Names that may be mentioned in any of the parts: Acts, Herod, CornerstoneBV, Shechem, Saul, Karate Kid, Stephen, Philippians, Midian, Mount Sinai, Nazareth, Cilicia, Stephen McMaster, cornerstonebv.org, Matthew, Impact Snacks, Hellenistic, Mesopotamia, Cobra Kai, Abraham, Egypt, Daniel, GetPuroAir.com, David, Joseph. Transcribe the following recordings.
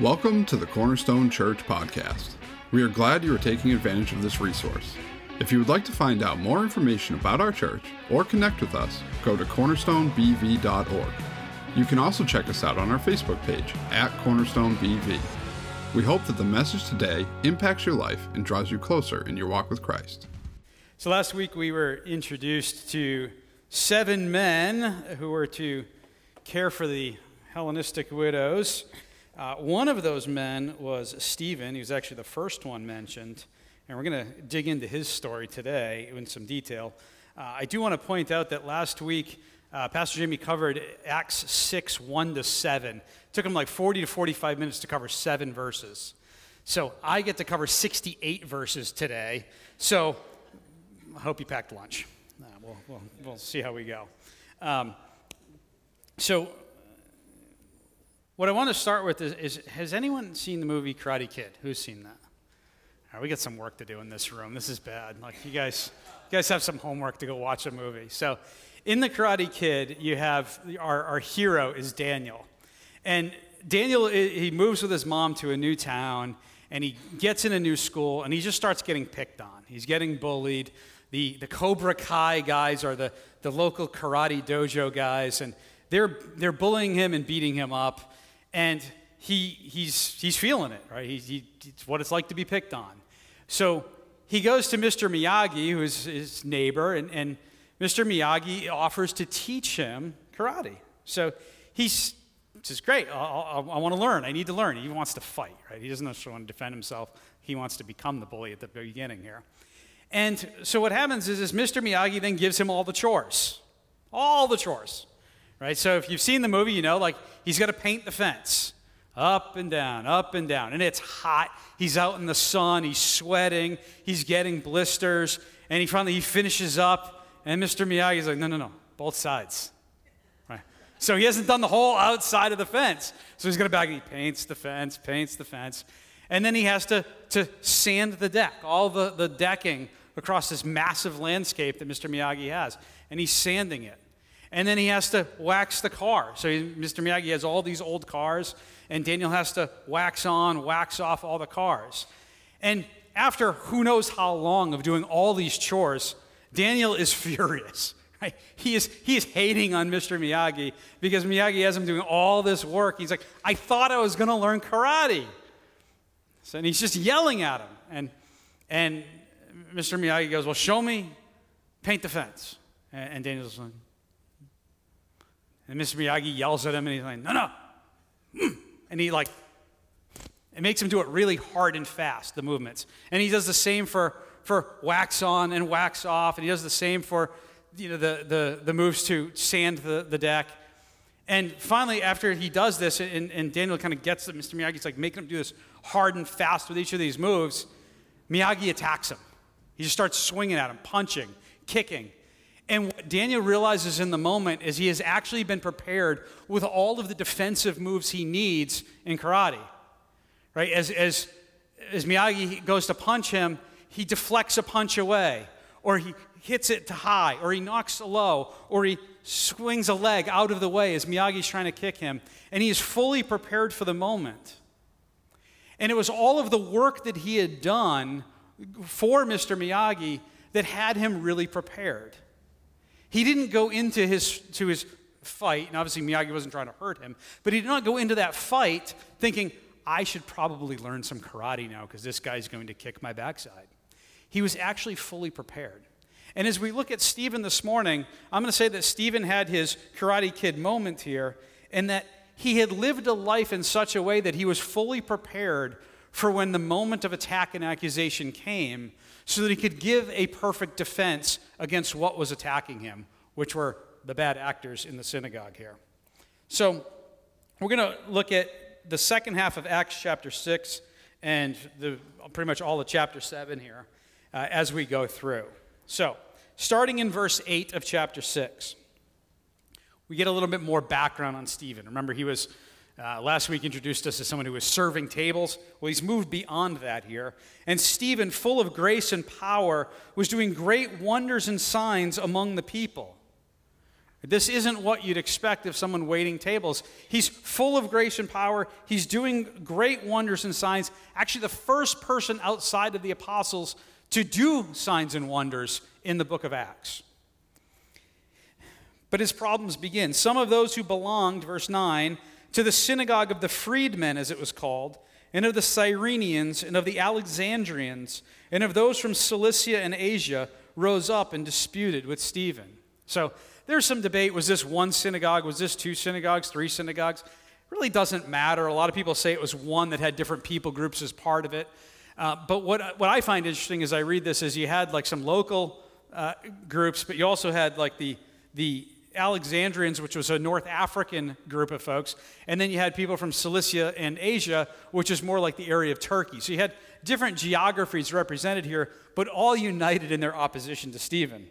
Welcome to the Cornerstone Church podcast. We are glad you are taking advantage of this resource. If you would like to find out more information about our church or connect with us, go to cornerstonebv.org. You can also check us out on our Facebook page at CornerstoneBV. We hope that the message today impacts your life and draws you closer in your walk with Christ. So last week we were introduced to 7 men who were to care for the Hellenistic widows. One of those men was Stephen. He was actually the first one mentioned. And we're going to dig into his story today in some detail. I do want to point out that last week, Pastor Jamie covered Acts 6, 1-7. It took him like 40 to 45 minutes to cover 7 verses. So I get to cover 68 verses today. So I hope you packed lunch. We'll see how we go. So what I want to start with is has anyone seen the movie Karate Kid? Who's seen that? All right, we got some work to do in this room. This is bad. Like you guys have some homework to go watch a movie. So in the Karate Kid, you have our hero is Daniel. And Daniel, he moves with his mom to a new town, and he gets in a new school, and he just starts getting picked on. He's getting bullied. The Cobra Kai guys are the local karate dojo guys, and they're bullying him and beating him up. And he's feeling it, right? It's what it's like to be picked on. So he goes to Mr. Miyagi, who is his neighbor, and Mr. Miyagi offers to teach him karate. So he says, great, I want to learn. I need to learn. He wants to fight, right? He doesn't necessarily want to defend himself. He wants to become the bully at the beginning here. And so what happens is Mr. Miyagi then gives him all the chores, right? So if you've seen the movie, you know, like he's got to paint the fence. Up and down, and it's hot. He's out in the sun. He's sweating. He's getting blisters, and he finally finishes up. And Mr. Miyagi's like, no, both sides, right? So he hasn't done the whole outside of the fence. So he's gonna back. He paints the fence, and then he has to sand the deck, all the decking across this massive landscape that Mr. Miyagi has, and he's sanding it. And then he has to wax the car. So Mr. Miyagi has all these old cars, and Daniel has to wax on, wax off all the cars. And after who knows how long of doing all these chores, Daniel is furious. Right? He is hating on Mr. Miyagi because Miyagi has him doing all this work. He's like, I thought I was going to learn karate. So, and he's just yelling at him. And Mr. Miyagi goes, well, show me, paint the fence. And Daniel's like, and Mr. Miyagi yells at him, and he's like, no. And it makes him do it really hard and fast, the movements. And he does the same for wax on and wax off, and he does the same for, you know, the moves to sand the deck. And finally, after he does this, and Daniel kind of gets that Mr. Miyagi's like making him do this hard and fast with each of these moves, Miyagi attacks him. He just starts swinging at him, punching, kicking. And what Daniel realizes in the moment is he has actually been prepared with all of the defensive moves he needs in karate, right? As Miyagi goes to punch him, he deflects a punch away, or he hits it to high, or he knocks low, or he swings a leg out of the way as Miyagi's trying to kick him. And he is fully prepared for the moment. And it was all of the work that he had done for Mr. Miyagi that had him really prepared. He didn't go into his fight, and obviously Miyagi wasn't trying to hurt him, but he did not go into that fight thinking, I should probably learn some karate now because this guy's going to kick my backside. He was actually fully prepared. And as we look at Stephen this morning, I'm going to say that Stephen had his Karate Kid moment here, and that he had lived a life in such a way that he was fully prepared for when the moment of attack and accusation came, so that he could give a perfect defense against what was attacking him, which were the bad actors in the synagogue here. So we're going to look at the second half of Acts chapter 6 and pretty much all of chapter 7 here as we go through. So starting in verse 8 of chapter 6, we get a little bit more background on Stephen. Remember, he was last week introduced us as someone who was serving tables. Well, he's moved beyond that here. And Stephen, full of grace and power, was doing great wonders and signs among the people. This isn't what you'd expect of someone waiting tables. He's full of grace and power. He's doing great wonders and signs. Actually, the first person outside of the apostles to do signs and wonders in the book of Acts. But his problems begin. Some of those who belonged, verse 9, to the synagogue of the freedmen, as it was called, and of the Cyrenians, and of the Alexandrians, and of those from Cilicia and Asia, rose up and disputed with Stephen. So there's some debate. Was this one synagogue? Was this two synagogues? Three synagogues? It really doesn't matter. A lot of people say it was one that had different people groups as part of it. But what I find interesting as I read this is you had like some local groups, but you also had like the Alexandrians, which was a North African group of folks, and then you had people from Cilicia and Asia, which is more like the area of Turkey. So you had different geographies represented here, but all united in their opposition to Stephen.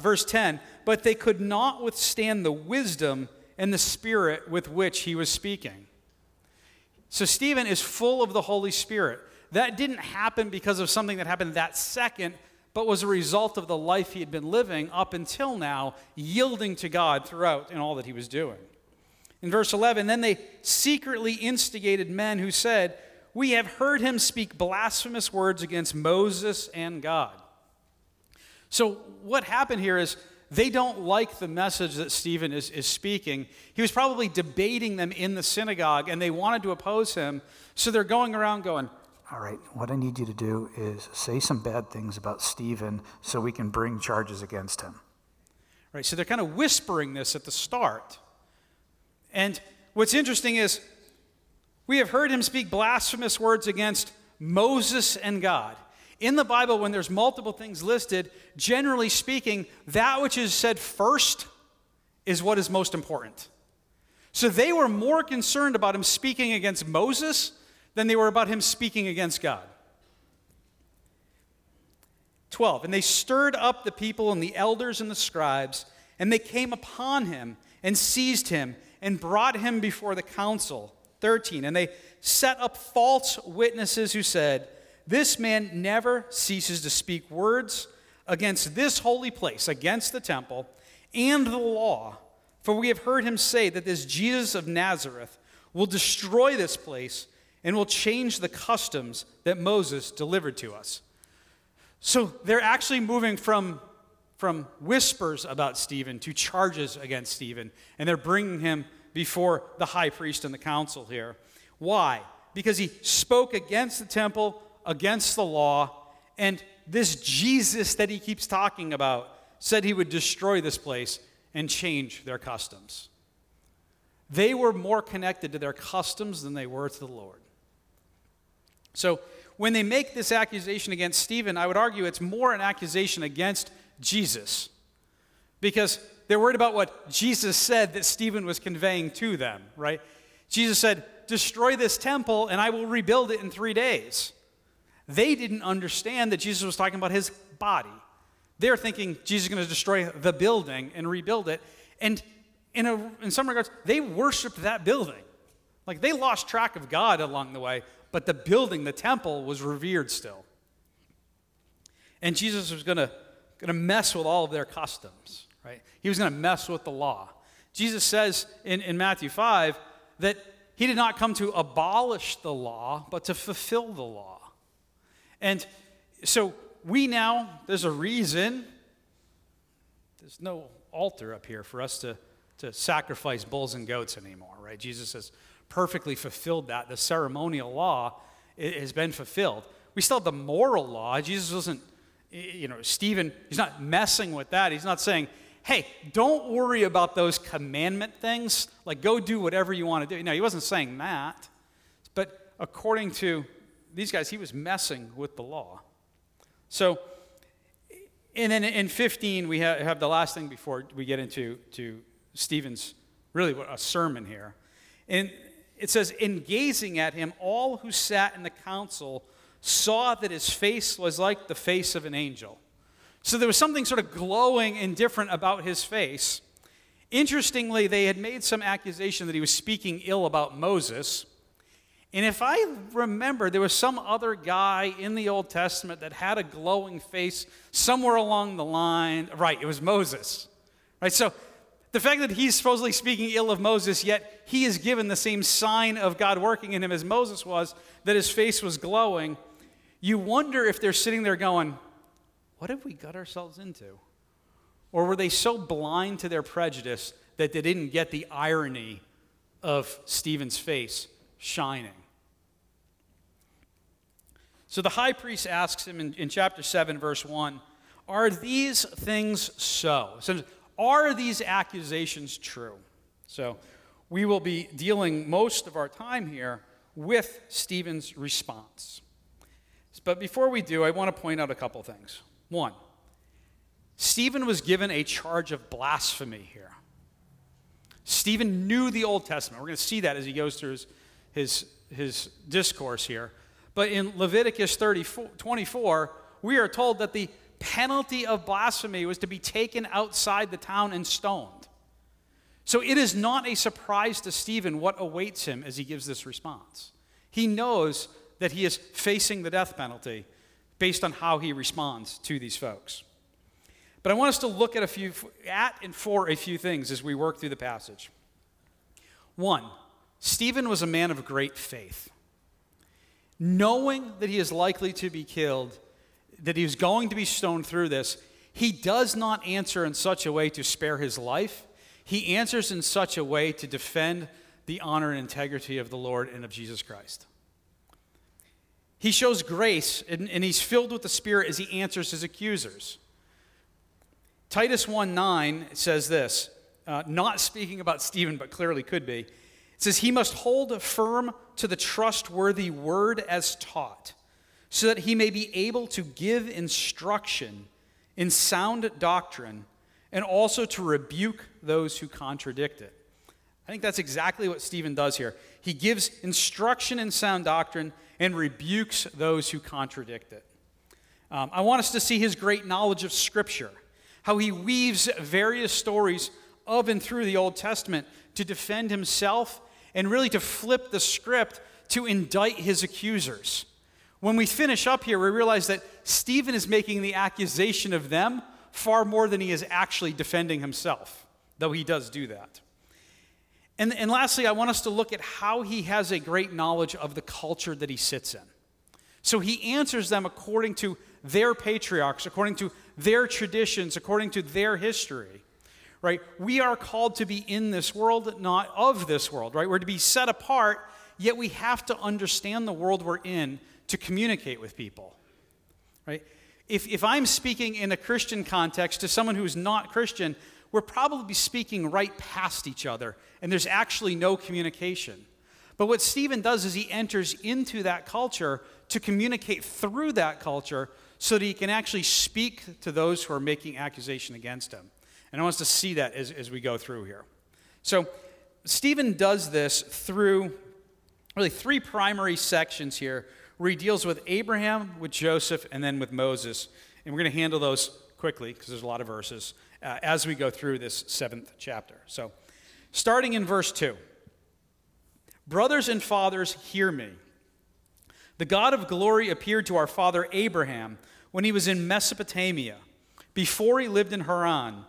Verse 10, but they could not withstand the wisdom and the spirit with which he was speaking. So Stephen is full of the Holy Spirit. That didn't happen because of something that happened that second, but was a result of the life he had been living up until now, yielding to God throughout in all that he was doing. In verse 11, then they secretly instigated men who said, "We have heard him speak blasphemous words against Moses and God." So what happened here is they don't like the message that Stephen is speaking. He was probably debating them in the synagogue, and they wanted to oppose him. So they're going around going, "All right, what I need you to do is say some bad things about Stephen so we can bring charges against him." Right, so they're kind of whispering this at the start. And what's interesting is we have heard him speak blasphemous words against Moses and God. In the Bible, when there's multiple things listed, generally speaking, that which is said first is what is most important. So they were more concerned about him speaking against Moses than they were about him speaking against God. 12, and they stirred up the people and the elders and the scribes, and they came upon him and seized him and brought him before the council. 13, and they set up false witnesses who said, "This man never ceases to speak words against this holy place," against the temple, "and the law. For we have heard him say that this Jesus of Nazareth will destroy this place and will change the customs that Moses delivered to us." So they're actually moving from whispers about Stephen to charges against Stephen, and they're bringing him before the high priest and the council here. Why? Because he spoke against the temple, against the law, and this Jesus that he keeps talking about said he would destroy this place and change their customs. They were more connected to their customs than they were to the Lord. So when they make this accusation against Stephen, I would argue it's more an accusation against Jesus, because they're worried about what Jesus said that Stephen was conveying to them, right? Jesus said, "Destroy this temple and I will rebuild it in 3 days." They didn't understand that Jesus was talking about his body. They're thinking Jesus is going to destroy the building and rebuild it. And in some regards, they worshiped that building. Like, they lost track of God along the way, but the building, the temple, was revered still. And Jesus was going to mess with all of their customs, right? He was going to mess with the law. Jesus says in Matthew 5 that he did not come to abolish the law, but to fulfill the law. And so we now, there's a reason, there's no altar up here for us to sacrifice bulls and goats anymore, right? Jesus has perfectly fulfilled that. The ceremonial law has been fulfilled. We still have the moral law. Jesus wasn't, Stephen, he's not messing with that. He's not saying, "Hey, don't worry about those commandment things. Like, go do whatever you want to do." No, he wasn't saying that. But according to these guys, he was messing with the law. So, and then in 15, we have the last thing before we get into Stephen's, really, a sermon here. And it says, "In gazing at him, all who sat in the council saw that his face was like the face of an angel." So there was something sort of glowing and different about his face. Interestingly, they had made some accusation that he was speaking ill about Moses. And if I remember, there was some other guy in the Old Testament that had a glowing face somewhere along the line. Right, it was Moses. Right, so The fact that he's supposedly speaking ill of Moses, yet he is given the same sign of God working in him as Moses was, that his face was glowing, you wonder if they're sitting there going, what have we got ourselves into? Or were they so blind to their prejudice that they didn't get the irony of Stephen's face shining? So the high priest asks him in chapter 7, verse 1, are these things so? So are these accusations true? So we will be dealing most of our time here with Stephen's response. But before we do, I want to point out a couple things. One, Stephen was given a charge of blasphemy here. Stephen knew the Old Testament. We're going to see that as he goes through his discourse here. But in Leviticus 24, we are told that the penalty of blasphemy was to be taken outside the town and stoned. So it is not a surprise to Stephen what awaits him as he gives this response. He knows that he is facing the death penalty based on how he responds to these folks. But I want us to look at a few things as we work through the passage. One, Stephen was a man of great faith. Knowing that he is likely to be killed, that he is going to be stoned through this, he does not answer in such a way to spare his life. He answers in such a way to defend the honor and integrity of the Lord and of Jesus Christ. He shows grace, and he's filled with the Spirit as he answers his accusers. Titus 1:9 says this, not speaking about Stephen, but clearly could be. It says, he must hold firm to the trustworthy word as taught, so that he may be able to give instruction in sound doctrine and also to rebuke those who contradict it. I think that's exactly what Stephen does here. He gives instruction in sound doctrine and rebukes those who contradict it. I want us to see his great knowledge of Scripture, how he weaves various stories of and through the Old Testament to defend himself and really to flip the script to indict his accusers. When we finish up here, we realize that Stephen is making the accusation of them far more than he is actually defending himself, though he does do that. And lastly, I want us to look at how he has a great knowledge of the culture that he sits in. So he answers them according to their patriarchs, according to their traditions, according to their history. Right? We are called to be in this world, not of this world, right? We're to be set apart, yet we have to understand the world we're in to communicate with people, right? If I'm speaking in a Christian context to someone who's not Christian, we're probably speaking right past each other, and there's actually no communication. But what Stephen does is he enters into that culture to communicate through that culture so that he can actually speak to those who are making accusation against him. And I want us to see that as we go through here. So Stephen does this through really three primary sections here, where he deals with Abraham, with Joseph, and then with Moses. And we're going to handle those quickly because there's a lot of verses as we go through this 7th chapter. So starting in verse 2, brothers and fathers, hear me. The God of glory appeared to our father Abraham when he was in Mesopotamia, before he lived in Haran,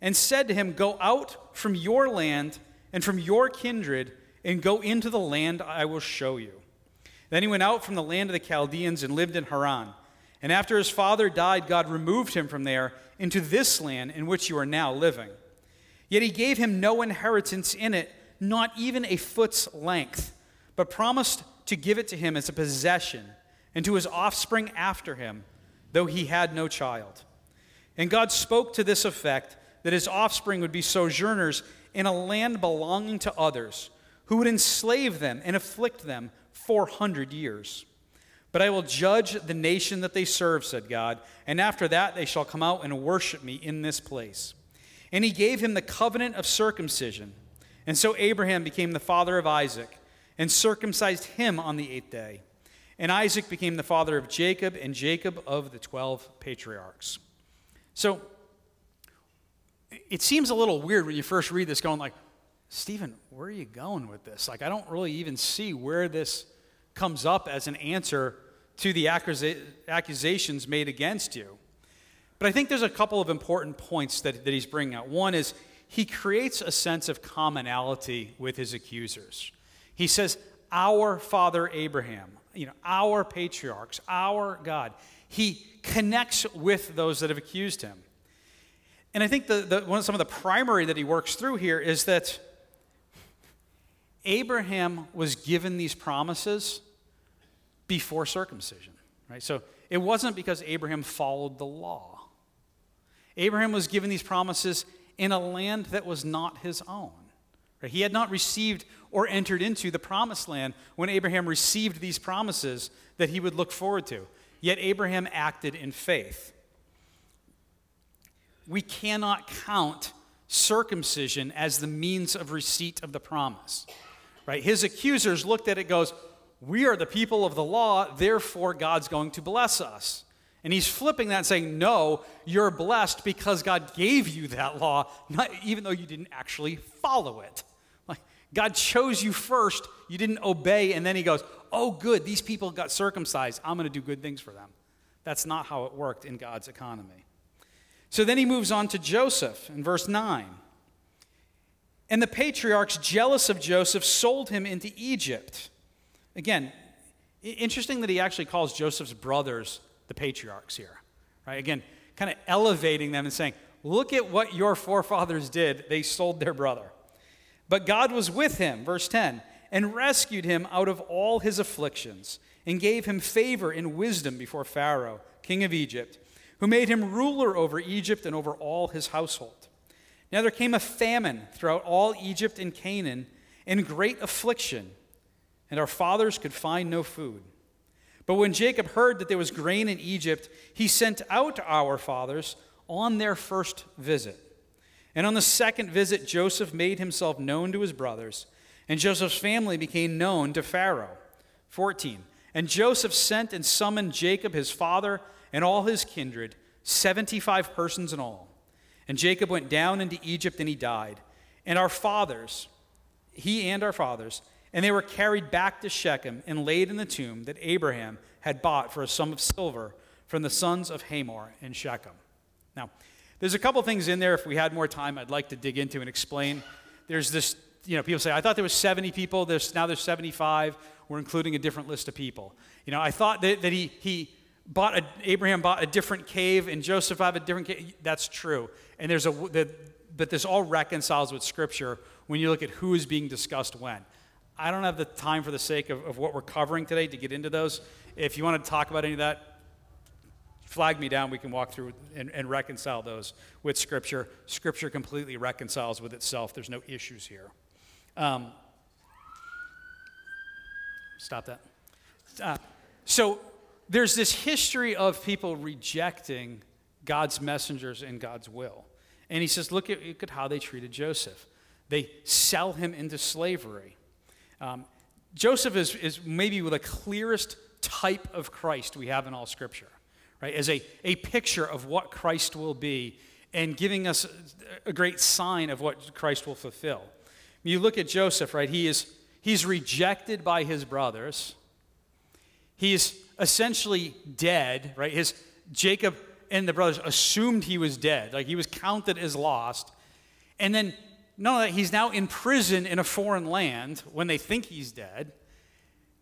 and said to him, go out from your land and from your kindred and go into the land I will show you. Then he went out from the land of the Chaldeans and lived in Haran. And after his father died, God removed him from there into this land in which you are now living. Yet he gave him no inheritance in it, not even a foot's length, but promised to give it to him as a possession and to his offspring after him, though he had no child. And God spoke to this effect, that his offspring would be sojourners in a land belonging to others, who would enslave them and afflict them 400 years. But I will judge the nation that they serve, said God, and after that they shall come out and worship me in this place. And he gave him the covenant of circumcision. And so Abraham became the father of Isaac, and circumcised him on the 8th day. And Isaac became the father of Jacob, and Jacob of the 12 patriarchs. So it seems a little weird when you first read this going like, Stephen, where are you going with this? Like, I don't really even see where this comes up as an answer to the accusations made against you. But I think there's a couple of important points that he's bringing out. One is he creates a sense of commonality with his accusers. He says, our father Abraham, our patriarchs, our God. He connects with those that have accused him. And I think some of the primary that he works through here is that Abraham was given these promises before circumcision, right? So it wasn't because Abraham followed the law. Abraham was given these promises in a land that was not his own. Right? He had not received or entered into the promised land when Abraham received these promises that he would look forward to. Yet Abraham acted in faith. We cannot count circumcision as the means of receipt of the promise. Right? His accusers looked at it, goes, we are the people of the law, therefore God's going to bless us. And he's flipping that and saying, no, you're blessed because God gave you that law, even though you didn't actually follow it. Like, God chose you first, you didn't obey, and then he goes, oh good, these people got circumcised, I'm going to do good things for them. That's not how it worked in God's economy. So then he moves on to Joseph in verse 9. And the patriarchs, jealous of Joseph, sold him into Egypt. Again, interesting that he actually calls Joseph's brothers the patriarchs here, right? Again, kind of elevating them and saying, look at what your forefathers did. They sold their brother. But God was with him, verse 10, and rescued him out of all his afflictions and gave him favor and wisdom before Pharaoh, king of Egypt, who made him ruler over Egypt and over all his household. Now there came a famine throughout all Egypt and Canaan and great affliction, and our fathers could find no food. But when Jacob heard that there was grain in Egypt, he sent out our fathers on their first visit. And on the second visit, Joseph made himself known to his brothers, and Joseph's family became known to Pharaoh. 14. And Joseph sent and summoned Jacob, his father, and all his kindred, 75 persons in all. And Jacob went down into Egypt, and he died. And our fathers, and they were carried back to Shechem and laid in the tomb that Abraham had bought for a sum of silver from the sons of Hamor in Shechem. Now, there's a couple things in there, if we had more time, I'd like to dig into and explain. There's this, people say, I thought there was 70 people, now there's 75, we're including a different list of people. I thought that Abraham bought a different cave and Joseph had a different cave. That's true. And but this all reconciles with Scripture when you look at who is being discussed when. I don't have the time for the sake of what we're covering today to get into those. If you want to talk about any of that, flag me down. We can walk through and reconcile those with Scripture. Scripture completely reconciles with itself. There's no issues here. Stop that. So there's this history of people rejecting God's messengers and God's will. And he says, look at how they treated Joseph. They sell him into slavery. Joseph is maybe the clearest type of Christ we have in all Scripture, right? As a picture of what Christ will be and giving us a great sign of what Christ will fulfill. When you look at Joseph, right? He's rejected by his brothers. He's essentially dead, right? Jacob and the brothers assumed he was dead, like he was counted as lost, and then. No, he's now in prison in a foreign land when they think he's dead,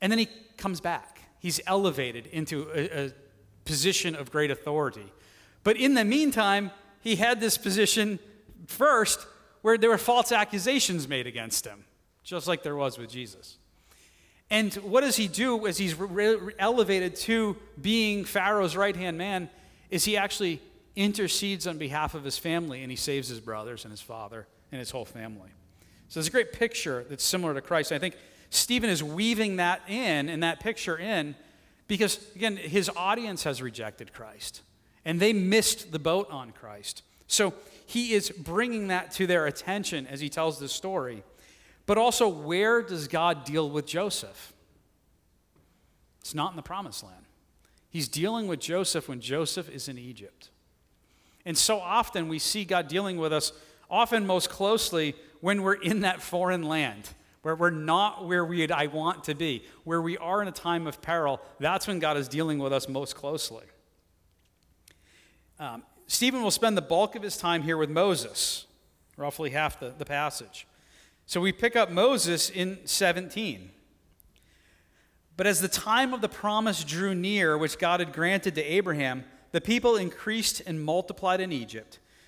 and then he comes back. He's elevated into a position of great authority. But in the meantime, he had this position first where there were false accusations made against him, just like there was with Jesus. And what does he do as he's elevated to being Pharaoh's right-hand man is he actually intercedes on behalf of his family, and he saves his brothers and his father and his whole family. So there's a great picture that's similar to Christ. I think Stephen is weaving that in and that picture in because, again, his audience has rejected Christ, and they missed the boat on Christ. So he is bringing that to their attention as he tells this story. But also, where does God deal with Joseph? It's not in the promised land. He's dealing with Joseph when Joseph is in Egypt. And so often we see God dealing with us often most closely when we're in that foreign land, where we're not where I want to be, where we are in a time of peril. That's when God is dealing with us most closely. Stephen will spend the bulk of his time here with Moses, roughly half the passage. So we pick up Moses in 17. But as the time of the promise drew near, which God had granted to Abraham, the people increased and multiplied in Egypt,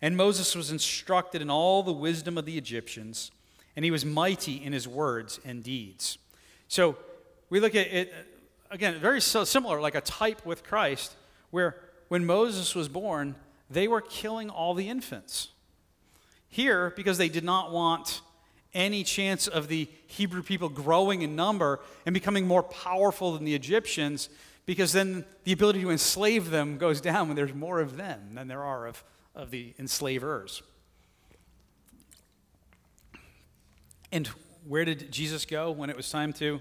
And Moses was instructed in all the wisdom of the Egyptians, and he was mighty in his words and deeds. So we look at it, again, very similar, like a type with Christ, where when Moses was born, they were killing all the infants. Here, because they did not want any chance of the Hebrew people growing in number and becoming more powerful than the Egyptians, because then the ability to enslave them goes down when there's more of them than there are of the enslavers. And where did Jesus go when it was time to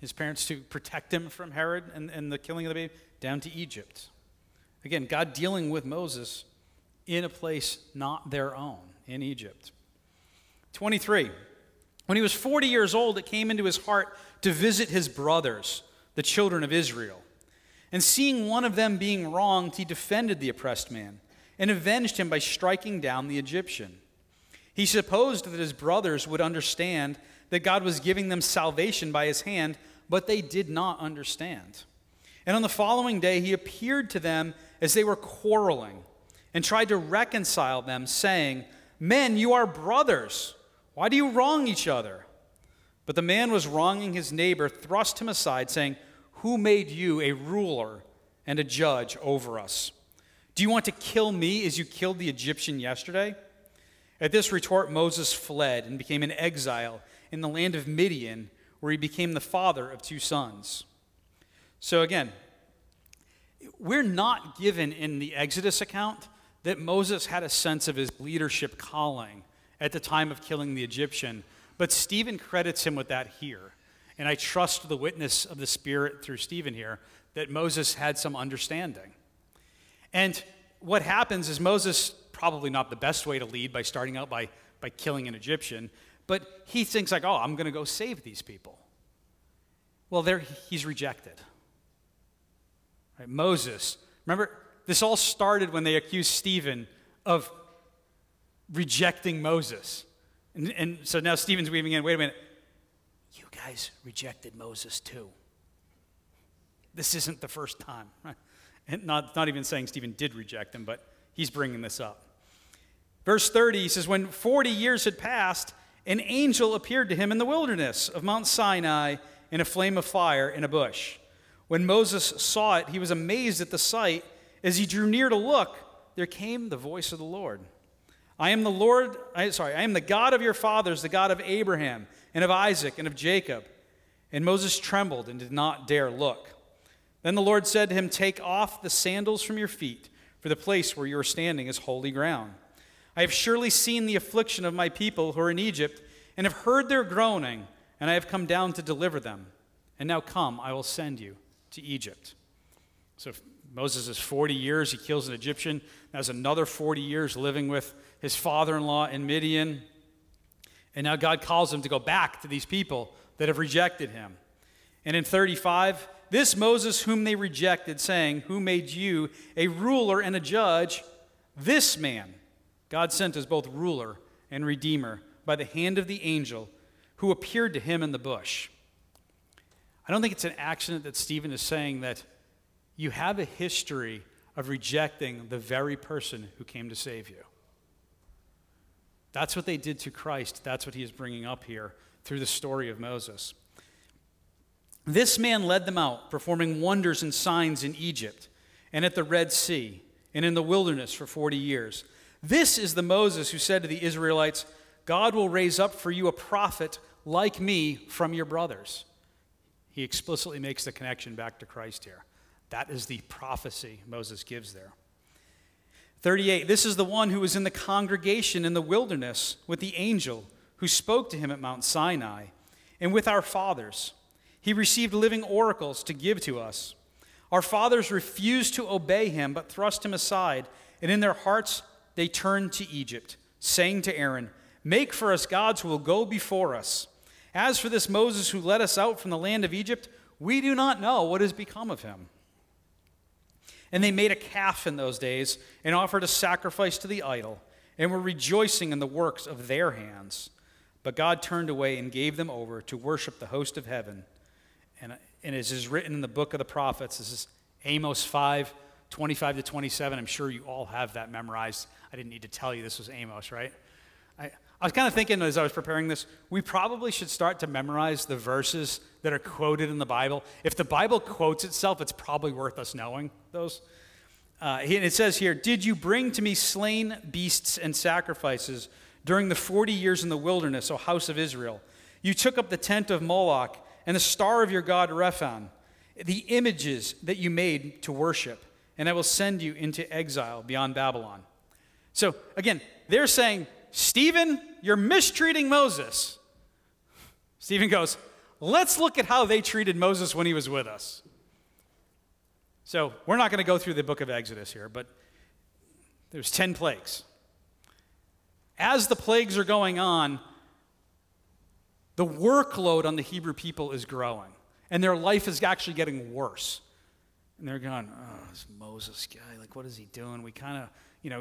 his parents to protect him from Herod and the killing of the baby? Down to Egypt. Again, God dealing with Moses in a place not their own, in Egypt. 23, when he was 40 years old, it came into his heart to visit his brothers, the children of Israel. And seeing one of them being wronged, he defended the oppressed man and avenged him by striking down the Egyptian. He supposed that his brothers would understand that God was giving them salvation by his hand, but they did not understand. And on the following day, he appeared to them as they were quarreling and tried to reconcile them, saying, "Men, you are brothers. Why do you wrong each other?" But the man was wronging his neighbor, thrust him aside, saying, "Who made you a ruler and a judge over us? Do you want to kill me as you killed the Egyptian yesterday?" At this retort, Moses fled and became an exile in the land of Midian, where he became the father of 2 sons. So again, we're not given in the Exodus account that Moses had a sense of his leadership calling at the time of killing the Egyptian, but Stephen credits him with that here. And I trust the witness of the Spirit through Stephen here that Moses had some understanding. And what happens is Moses, probably not the best way to lead by starting out by killing an Egyptian, but he thinks like, oh, I'm going to go save these people. Well, there he's rejected. Right, Moses, remember, this all started when they accused Stephen of rejecting Moses. And so now Stephen's weaving in, wait a minute, you guys rejected Moses too. This isn't the first time. Right? And not even saying Stephen did reject him, but he's bringing this up. Verse 30, he says, when 40 years had passed, an angel appeared to him in the wilderness of Mount Sinai in a flame of fire in a bush. When Moses saw it, he was amazed at the sight. As he drew near to look, there came the voice of the Lord. I am the God of your fathers, the God of Abraham and of Isaac and of Jacob. And Moses trembled and did not dare look. Then the Lord said to him, take off the sandals from your feet, for the place where you are standing is holy ground. I have surely seen the affliction of my people who are in Egypt, and have heard their groaning, and I have come down to deliver them. And now come, I will send you to Egypt. So Moses is 40 years, he kills an Egyptian, has another 40 years living with his father-in-law in Midian, and now God calls him to go back to these people that have rejected him. And in 35, this Moses whom they rejected, saying, who made you a ruler and a judge? This man God sent as both ruler and redeemer by the hand of the angel who appeared to him in the bush. I don't think it's an accident that Stephen is saying that you have a history of rejecting the very person who came to save you. That's what they did to Christ. That's what he is bringing up here through the story of Moses. This man led them out, performing wonders and signs in Egypt and at the Red Sea and in the wilderness for 40 years. This is the Moses who said to the Israelites, God will raise up for you a prophet like me from your brothers. He explicitly makes the connection back to Christ here. That is the prophecy Moses gives there. 38, this is the one who was in the congregation in the wilderness with the angel who spoke to him at Mount Sinai, and with our fathers. He received living oracles to give to us. Our fathers refused to obey him, but thrust him aside, and in their hearts they turned to Egypt, saying to Aaron, "Make for us gods who will go before us. As for this Moses who led us out from the land of Egypt, we do not know what has become of him." And they made a calf in those days and offered a sacrifice to the idol, and were rejoicing in the works of their hands. But God turned away and gave them over to worship the host of heaven. And as is written in the book of the prophets, this is Amos 5, 25 to 27. I'm sure you all have that memorized. I didn't need to tell you this was Amos, right? I was kind of thinking as I was preparing this, we probably should start to memorize the verses that are quoted in the Bible. If the Bible quotes itself, it's probably worth us knowing those. And it says here, "Did you bring to me slain beasts and sacrifices during the 40 years in the wilderness, O house of Israel? You took up the tent of Moloch and the star of your god Rephan, the images that you made to worship, and I will send you into exile beyond Babylon." So again, they're saying, "Stephen, you're mistreating Moses." Stephen goes, "Let's look at how they treated Moses when he was with us." So we're not going to go through the book of Exodus here, but there's 10 plagues. As the plagues are going on, the workload on the Hebrew people is growing, and their life is actually getting worse. And they're going, "Oh, this Moses guy, like, what is he doing? We kind of,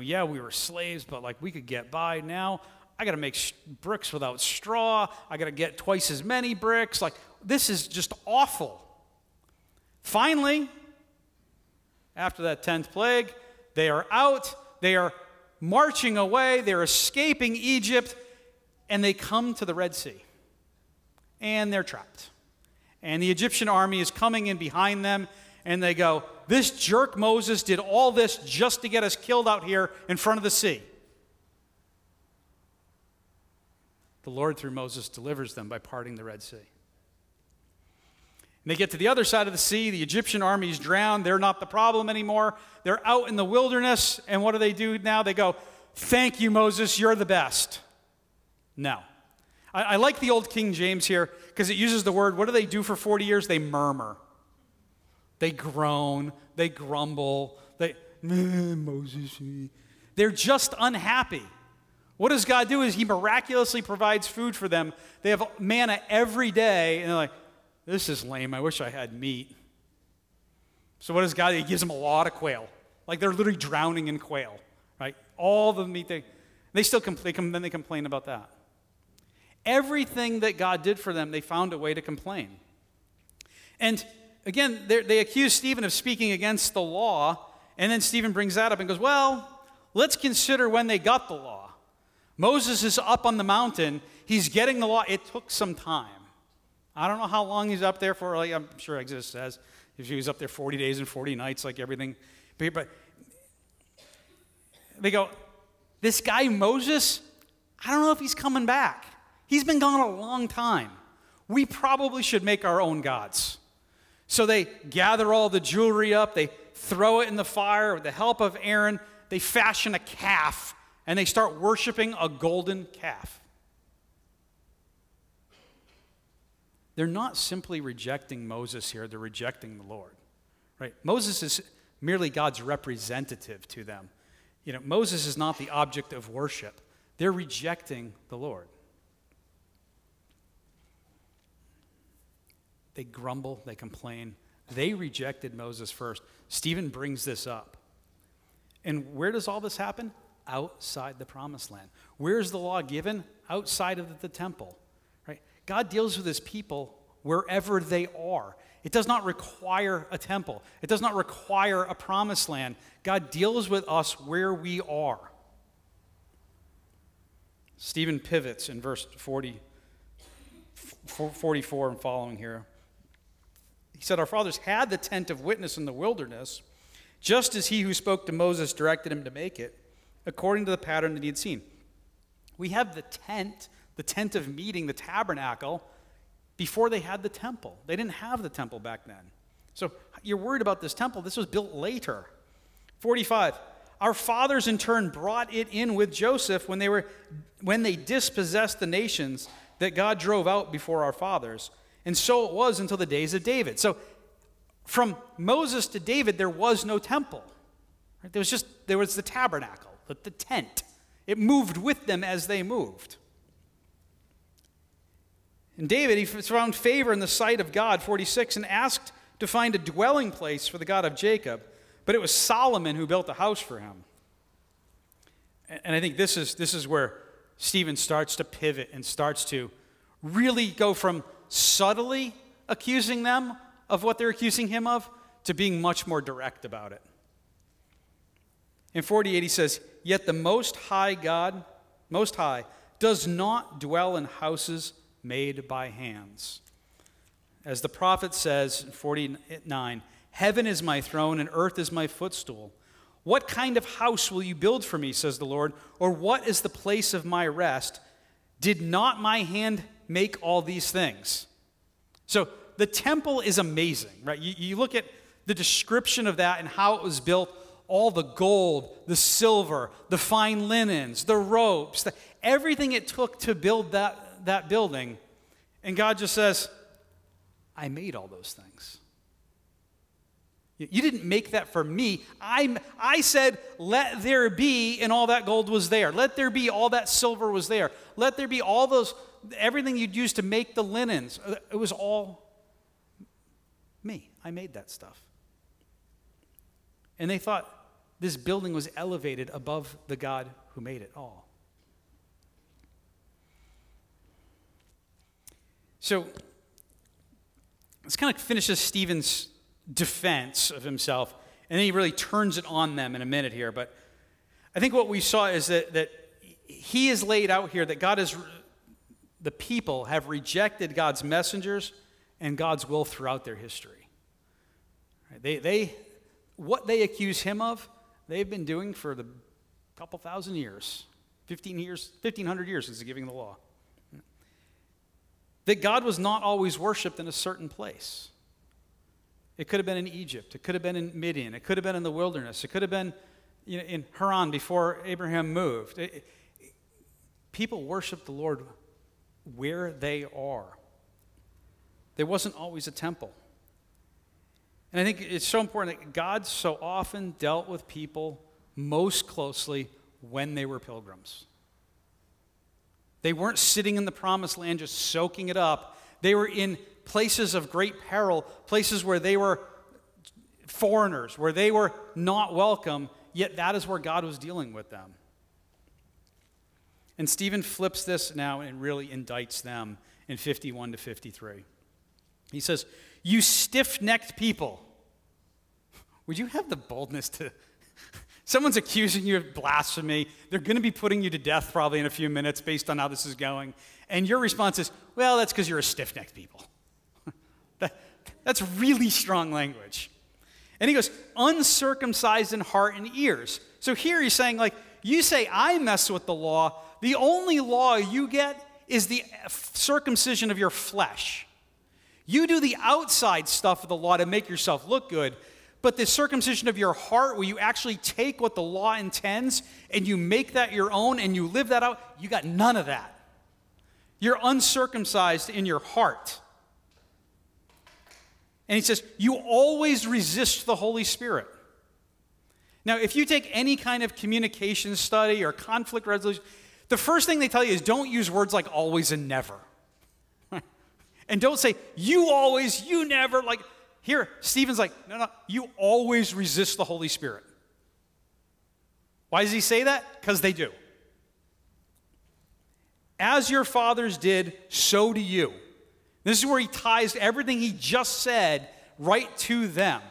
yeah, we were slaves, but like we could get by. Now I got to make bricks without straw. I got to get twice as many bricks. Like, this is just awful." Finally, after that 10th plague, they are out. They are marching away. They're escaping Egypt, and they come to the Red Sea, and they're trapped. And the Egyptian army is coming in behind them, and they go, "This jerk Moses did all this just to get us killed out here in front of the sea." The Lord, through Moses, delivers them by parting the Red Sea. And they get to the other side of the sea. The Egyptian army's drowned. They're not the problem anymore. They're out in the wilderness. And what do they do now? They go, "Thank you, Moses. You're the best." No. I like the old King James here because it uses the word, what do they do for 40 years? They murmur. They groan, they grumble, Moses. They're just unhappy. What does God do is he miraculously provides food for them. They have manna every day, and they're like, "This is lame, I wish I had meat." So what does God do? He gives them a lot of quail. Like, they're literally drowning in quail, right? All the meat, they complain about that. Everything that God did for them, they found a way to complain. And again, they accuse Stephen of speaking against the law, and then Stephen brings that up and goes, "Well, let's consider when they got the law. Moses is up on the mountain. He's getting the law. It took some time. I don't know how long he's up there for. Like, I'm sure Exodus says if he was up there 40 days and 40 nights, like everything. But they go, "This guy Moses, I don't know if he's coming back. He's been gone a long time. We probably should make our own gods." So they gather all the jewelry up, they throw it in the fire with the help of Aaron, they fashion a calf, and they start worshiping a golden calf. They're not simply rejecting Moses here, they're rejecting the Lord. Right? Moses is merely God's representative to them. Moses is not the object of worship. They're rejecting the Lord. They grumble, they complain. They rejected Moses first. Stephen brings this up. And where does all this happen? Outside the promised land. Where is the law given? Outside of the temple. Right? God deals with his people wherever they are. It does not require a temple. It does not require a promised land. God deals with us where we are. Stephen pivots in verse 44 and following here. He said, "Our fathers had the tent of witness in the wilderness, just as he who spoke to Moses directed him to make it, according to the pattern that he had seen." We have the tent of meeting, the tabernacle, before they had the temple. They didn't have the temple back then. So you're worried about this temple. This was built later. 45, Our fathers in turn brought it in with Joseph when they dispossessed the nations that God drove out before our fathers. And so it was until the days of David. So from Moses to David, there was no temple. Right? There was the tabernacle, the tent. It moved with them as they moved. And David, he found favor in the sight of God, 46, and asked to find a dwelling place for the God of Jacob. But it was Solomon who built a house for him. And I think this is where Stephen starts to pivot and starts to really go from subtly accusing them of what they're accusing him of to being much more direct about it. In 48 he says, "Yet the Most High God, Most High, does not dwell in houses made by hands. As the prophet says in 49, Heaven is my throne and earth is my footstool. What kind of house will you build for me, says the Lord, or what is the place of my rest? Did not my hand make all these things?" So the temple is amazing, right? You look at the description of that and how it was built, all the gold, the silver, the fine linens, the ropes, everything it took to build that building. And God just says, I made all those things. You didn't make that for me. I said, let there be, and all that gold was there. Let there be, all that silver was there. Let there be all those, everything you'd use to make the linens. It was all me. I made that stuff. And they thought this building was elevated above the God who made it all. So this kind of finishes Stephen's defense of himself, and then he really turns it on them in a minute here. But I think what we saw is that he is laid out here that the people have rejected God's messengers and God's will throughout their history. What they accuse him of, they've been doing for the couple thousand years, 1,500 years since the giving of the law. That God was not always worshipped in a certain place. It could have been in Egypt. It could have been in Midian. It could have been in the wilderness. It could have been in Haran before Abraham moved. People worship the Lord where they are. There wasn't always a temple. And I think it's so important that God so often dealt with people most closely when they were pilgrims. They weren't sitting in the promised land just soaking it up. They were in places of great peril, places where they were foreigners, where they were not welcome, yet that is where God was dealing with them. And Stephen flips this now and really indicts them in 51 to 53. He says, "You stiff-necked people." Would you have the boldness to... Someone's accusing you of blasphemy. They're going to be putting you to death probably in a few minutes based on how this is going. And your response is, well, that's because you're a stiff-necked people. That's really strong language. And he goes, uncircumcised in heart and ears. So here he's saying, like, you say I mess with the law. The only law you get is the circumcision of your flesh. You do the outside stuff of the law to make yourself look good, but the circumcision of your heart, where you actually take what the law intends and you make that your own and you live that out, you got none of that. You're uncircumcised in your heart. And he says, you always resist the Holy Spirit. Now, if you take any kind of communication study or conflict resolution, the first thing they tell you is don't use words like always and never. And don't say, you always, you never. Like, here, Stephen's like, no, you always resist the Holy Spirit. Why does he say that? Because they do. As your fathers did, so do you. This is where he ties everything he just said right to them.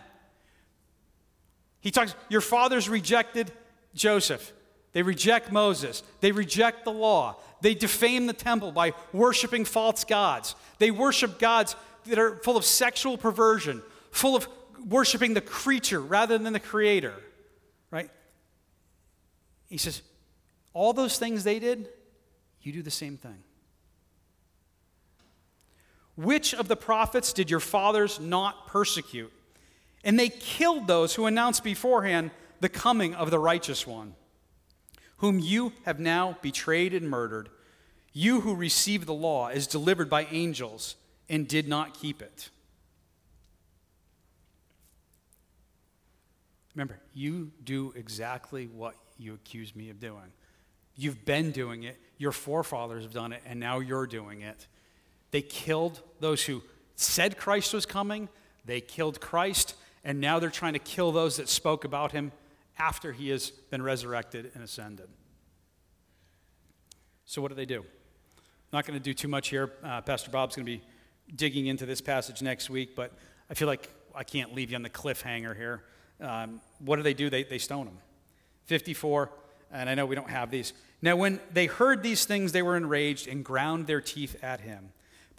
He talks, your fathers rejected Joseph. They reject Moses. They reject the law. They defame the temple by worshiping false gods. They worship gods that are full of sexual perversion, full of worshiping the creature rather than the creator, right? He says, all those things they did, you do the same thing. Which of the prophets did your fathers not persecute? And they killed those who announced beforehand the coming of the righteous one, whom you have now betrayed and murdered, you who received the law as delivered by angels and did not keep it. Remember, you do exactly what you accuse me of doing. You've been doing it. Your forefathers have done it, and now you're doing it. They killed those who said Christ was coming. They killed Christ, and now they're trying to kill those that spoke about him after he has been resurrected and ascended. So what do they do? I'm not going to do too much here. Pastor Bob's going to be digging into this passage next week, but I feel like I can't leave you on the cliffhanger here. What do? They stone him. 54, and I know we don't have these. Now when they heard these things, they were enraged and ground their teeth at him.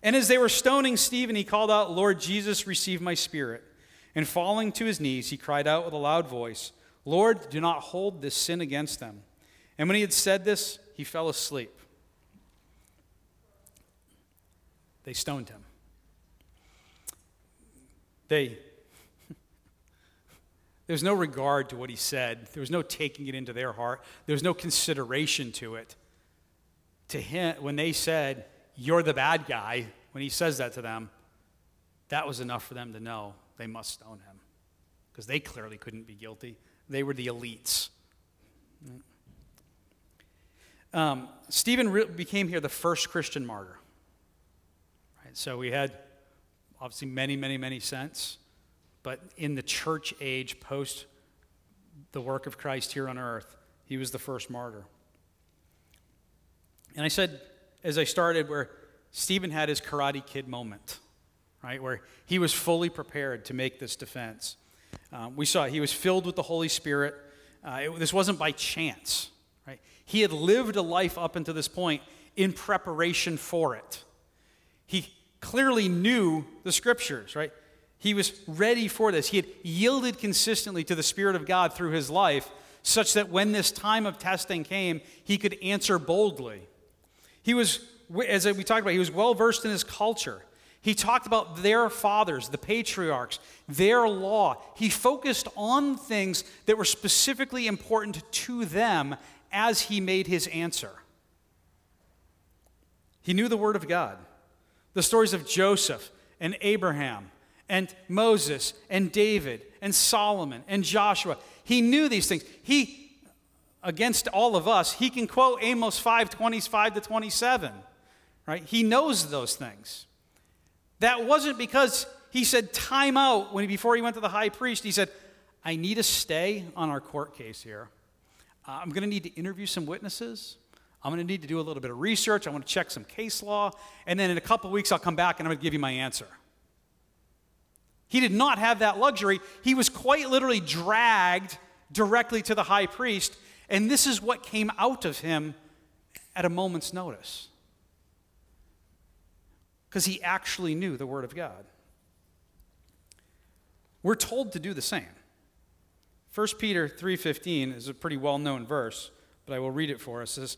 And as they were stoning Stephen, he called out, Lord Jesus, receive my spirit. And falling to his knees, he cried out with a loud voice, Lord, do not hold this sin against them. And when he had said this, he fell asleep. They stoned him. There was no regard to what he said. There was no taking it into their heart. There was no consideration to it. To him, when they said, you're the bad guy, when he says that to them, that was enough for them to know they must stone him because they clearly couldn't be guilty. They were the elites. Stephen became here the first Christian martyr. Right, so we had obviously many saints. But in the church age, post the work of Christ here on earth, he was the first martyr. And I said, as I started, where Stephen had his Karate Kid moment, right, where he was fully prepared to make this defense. We saw he was filled with the Holy Spirit. This wasn't by chance, right? He had lived a life up until this point in preparation for it. He clearly knew the Scriptures, right? He was ready for this. He had yielded consistently to the Spirit of God through his life, such that when this time of testing came, he could answer boldly. He was, as we talked about, he was well-versed in his culture. He talked about their fathers, the patriarchs, their law. He focused on things that were specifically important to them as he made his answer. He knew the Word of God. The stories of Joseph and Abraham, and Moses, and David, and Solomon, and Joshua. He knew these things. He, against all of us, he can quote Amos 5:25-27, right? He knows those things. That wasn't because he said time out before he went to the high priest. He said, I need a stay on our court case here. I'm going to need to interview some witnesses. I'm going to need to do a little bit of research. I want to check some case law. And then in a couple weeks, I'll come back and I'm going to give you my answer. He did not have that luxury. He was quite literally dragged directly to the high priest, and this is what came out of him at a moment's notice. Because he actually knew the Word of God. We're told to do the same. 1 Peter 3:15 is a pretty well-known verse, but I will read it for us. It says,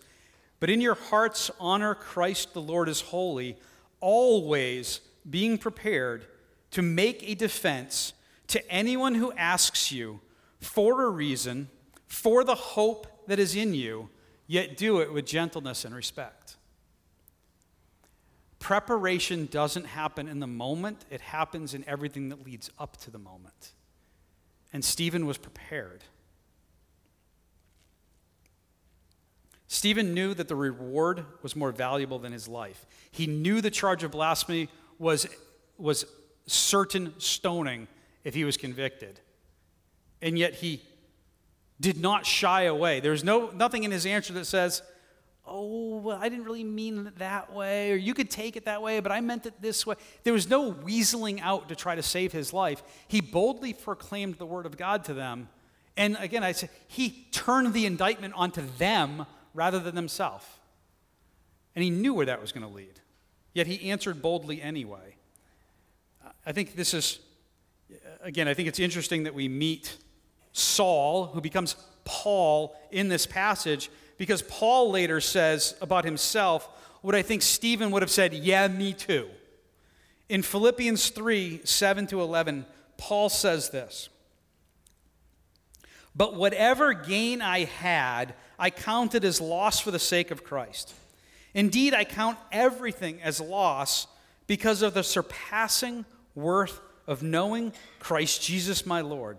But in your hearts honor Christ the Lord as holy, always being prepared to make a defense to anyone who asks you for a reason, for the hope that is in you, yet do it with gentleness and respect. Preparation doesn't happen in the moment. It happens in everything that leads up to the moment. And Stephen was prepared. Stephen knew that the reward was more valuable than his life. He knew the charge of blasphemy was certain stoning if he was convicted. And yet he did not shy away. There's nothing in his answer that says, oh, well, I didn't really mean it that way, or you could take it that way, but I meant it this way. There was no weaseling out to try to save his life. He boldly proclaimed the Word of God to them, And again, I said, he turned the indictment onto them rather than themselves. And he knew where that was going to lead. Yet he answered boldly anyway. I think this is, again, I think it's interesting that we meet Saul, who becomes Paul in this passage, because Paul later says about himself what I think Stephen would have said, yeah, me too. In Philippians 3, 7 to 11, Paul says this, "But whatever gain I had, I counted as loss for the sake of Christ. Indeed, I count everything as loss because of the surpassing worth of knowing Christ Jesus my Lord.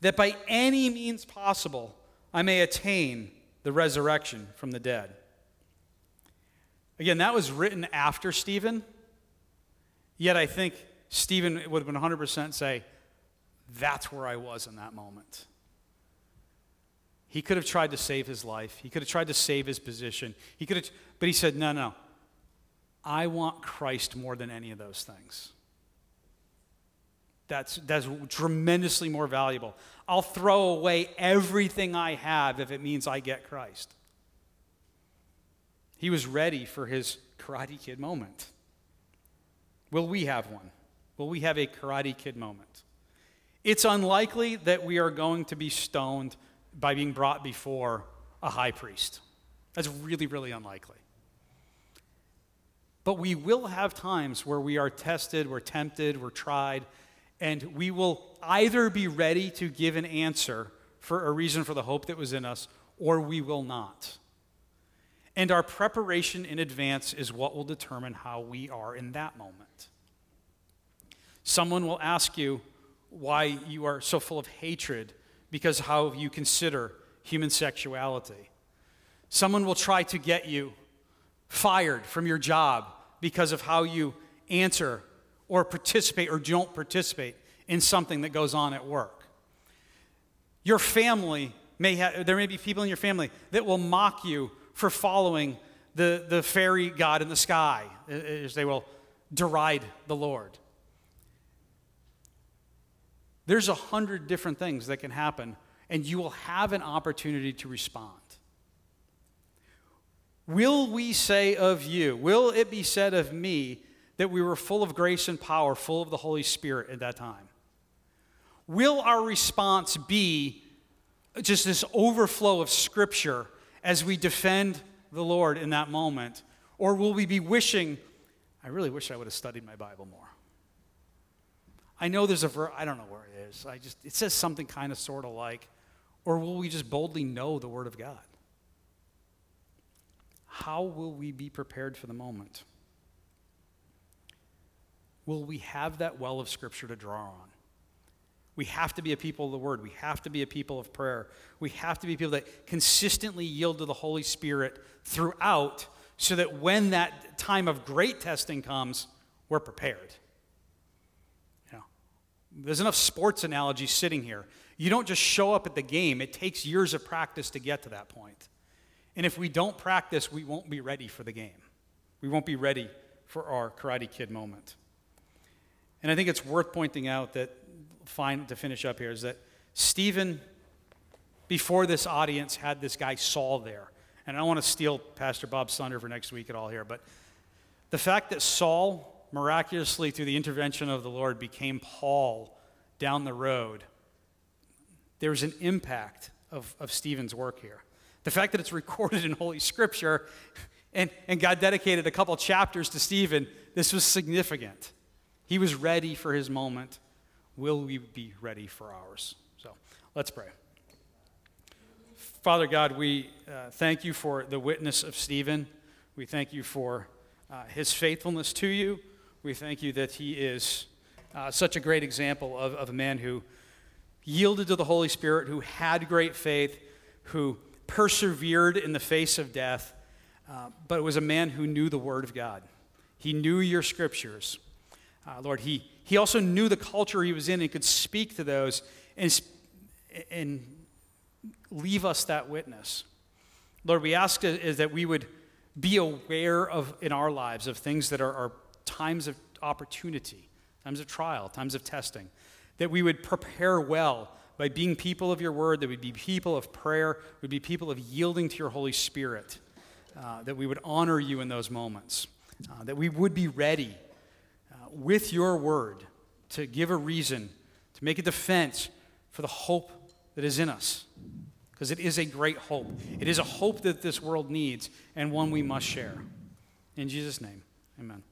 that by any means possible I may attain the resurrection from the dead." Again, that was written after Stephen, yet I think Stephen would 100% say, that's where I was in that moment. He could have tried to save his life. He could have tried to save his position. He could have, but he said, no. I want Christ more than any of those things. That's tremendously more valuable. I'll throw away everything I have if it means I get Christ. He was ready for his Karate Kid moment. Will we have one? Will we have a Karate Kid moment? It's unlikely that we are going to be stoned by being brought before a high priest. That's really, really unlikely. But we will have times where we are tested, we're tempted, we're tried, and we will either be ready to give an answer for a reason for the hope that was in us, or we will not. And our preparation in advance is what will determine how we are in that moment. Someone will ask you, why you are so full of hatred because how you consider human sexuality. Someone will try to get you fired from your job because of how you answer or participate or don't participate in something that goes on at work. Your family there may be people in your family that will mock you for following the fairy god in the sky, as they will deride the Lord. There's 100 different things that can happen, and you will have an opportunity to respond. Will we say of you, will it be said of me, that we were full of grace and power, full of the Holy Spirit at that time? Will our response be just this overflow of Scripture as we defend the Lord in that moment? Or will we be wishing, I really wish I would have studied my Bible more? I know there's a verse, I don't know where it is. It says something kind of sort of like, or will we just boldly know the Word of God? How will we be prepared for the moment? Will we have that well of Scripture to draw on? We have to be a people of the Word. We have to be a people of prayer. We have to be people that consistently yield to the Holy Spirit throughout, so that when that time of great testing comes, we're prepared. There's enough sports analogies sitting here. You don't just show up at the game. It takes years of practice to get to that point. And if we don't practice, we won't be ready for the game. We won't be ready for our Karate Kid moment. And I think it's worth pointing out that, to finish up here, is that Stephen, before this audience, had this guy Saul there. And I don't want to steal Pastor Bob's thunder for next week at all here, but the fact that Saul miraculously, through the intervention of the Lord, became Paul down the road, there's an impact of Stephen's work here. The fact that it's recorded in Holy Scripture and God dedicated a couple chapters to Stephen, this was significant. He was ready for his moment. Will we be ready for ours? So let's pray. Father God, we thank you for the witness of Stephen. We thank you for his faithfulness to you. We thank you that he is such a great example of a man who yielded to the Holy Spirit, who had great faith, who persevered in the face of death, but it was a man who knew the Word of God. He knew your Scriptures. Lord, he also knew the culture he was in and could speak to those and leave us that witness. Lord, we ask is that we would be aware of, in our lives, of things that are times of opportunity, times of trial, times of testing, that we would prepare well by being people of your word, that we'd be people of prayer, we'd be people of yielding to your Holy Spirit, that we would honor you in those moments, that we would be ready with your word to give a reason, to make a defense for the hope that is in us, because it is a great hope. It is a hope that this world needs and one we must share. In Jesus' name, amen.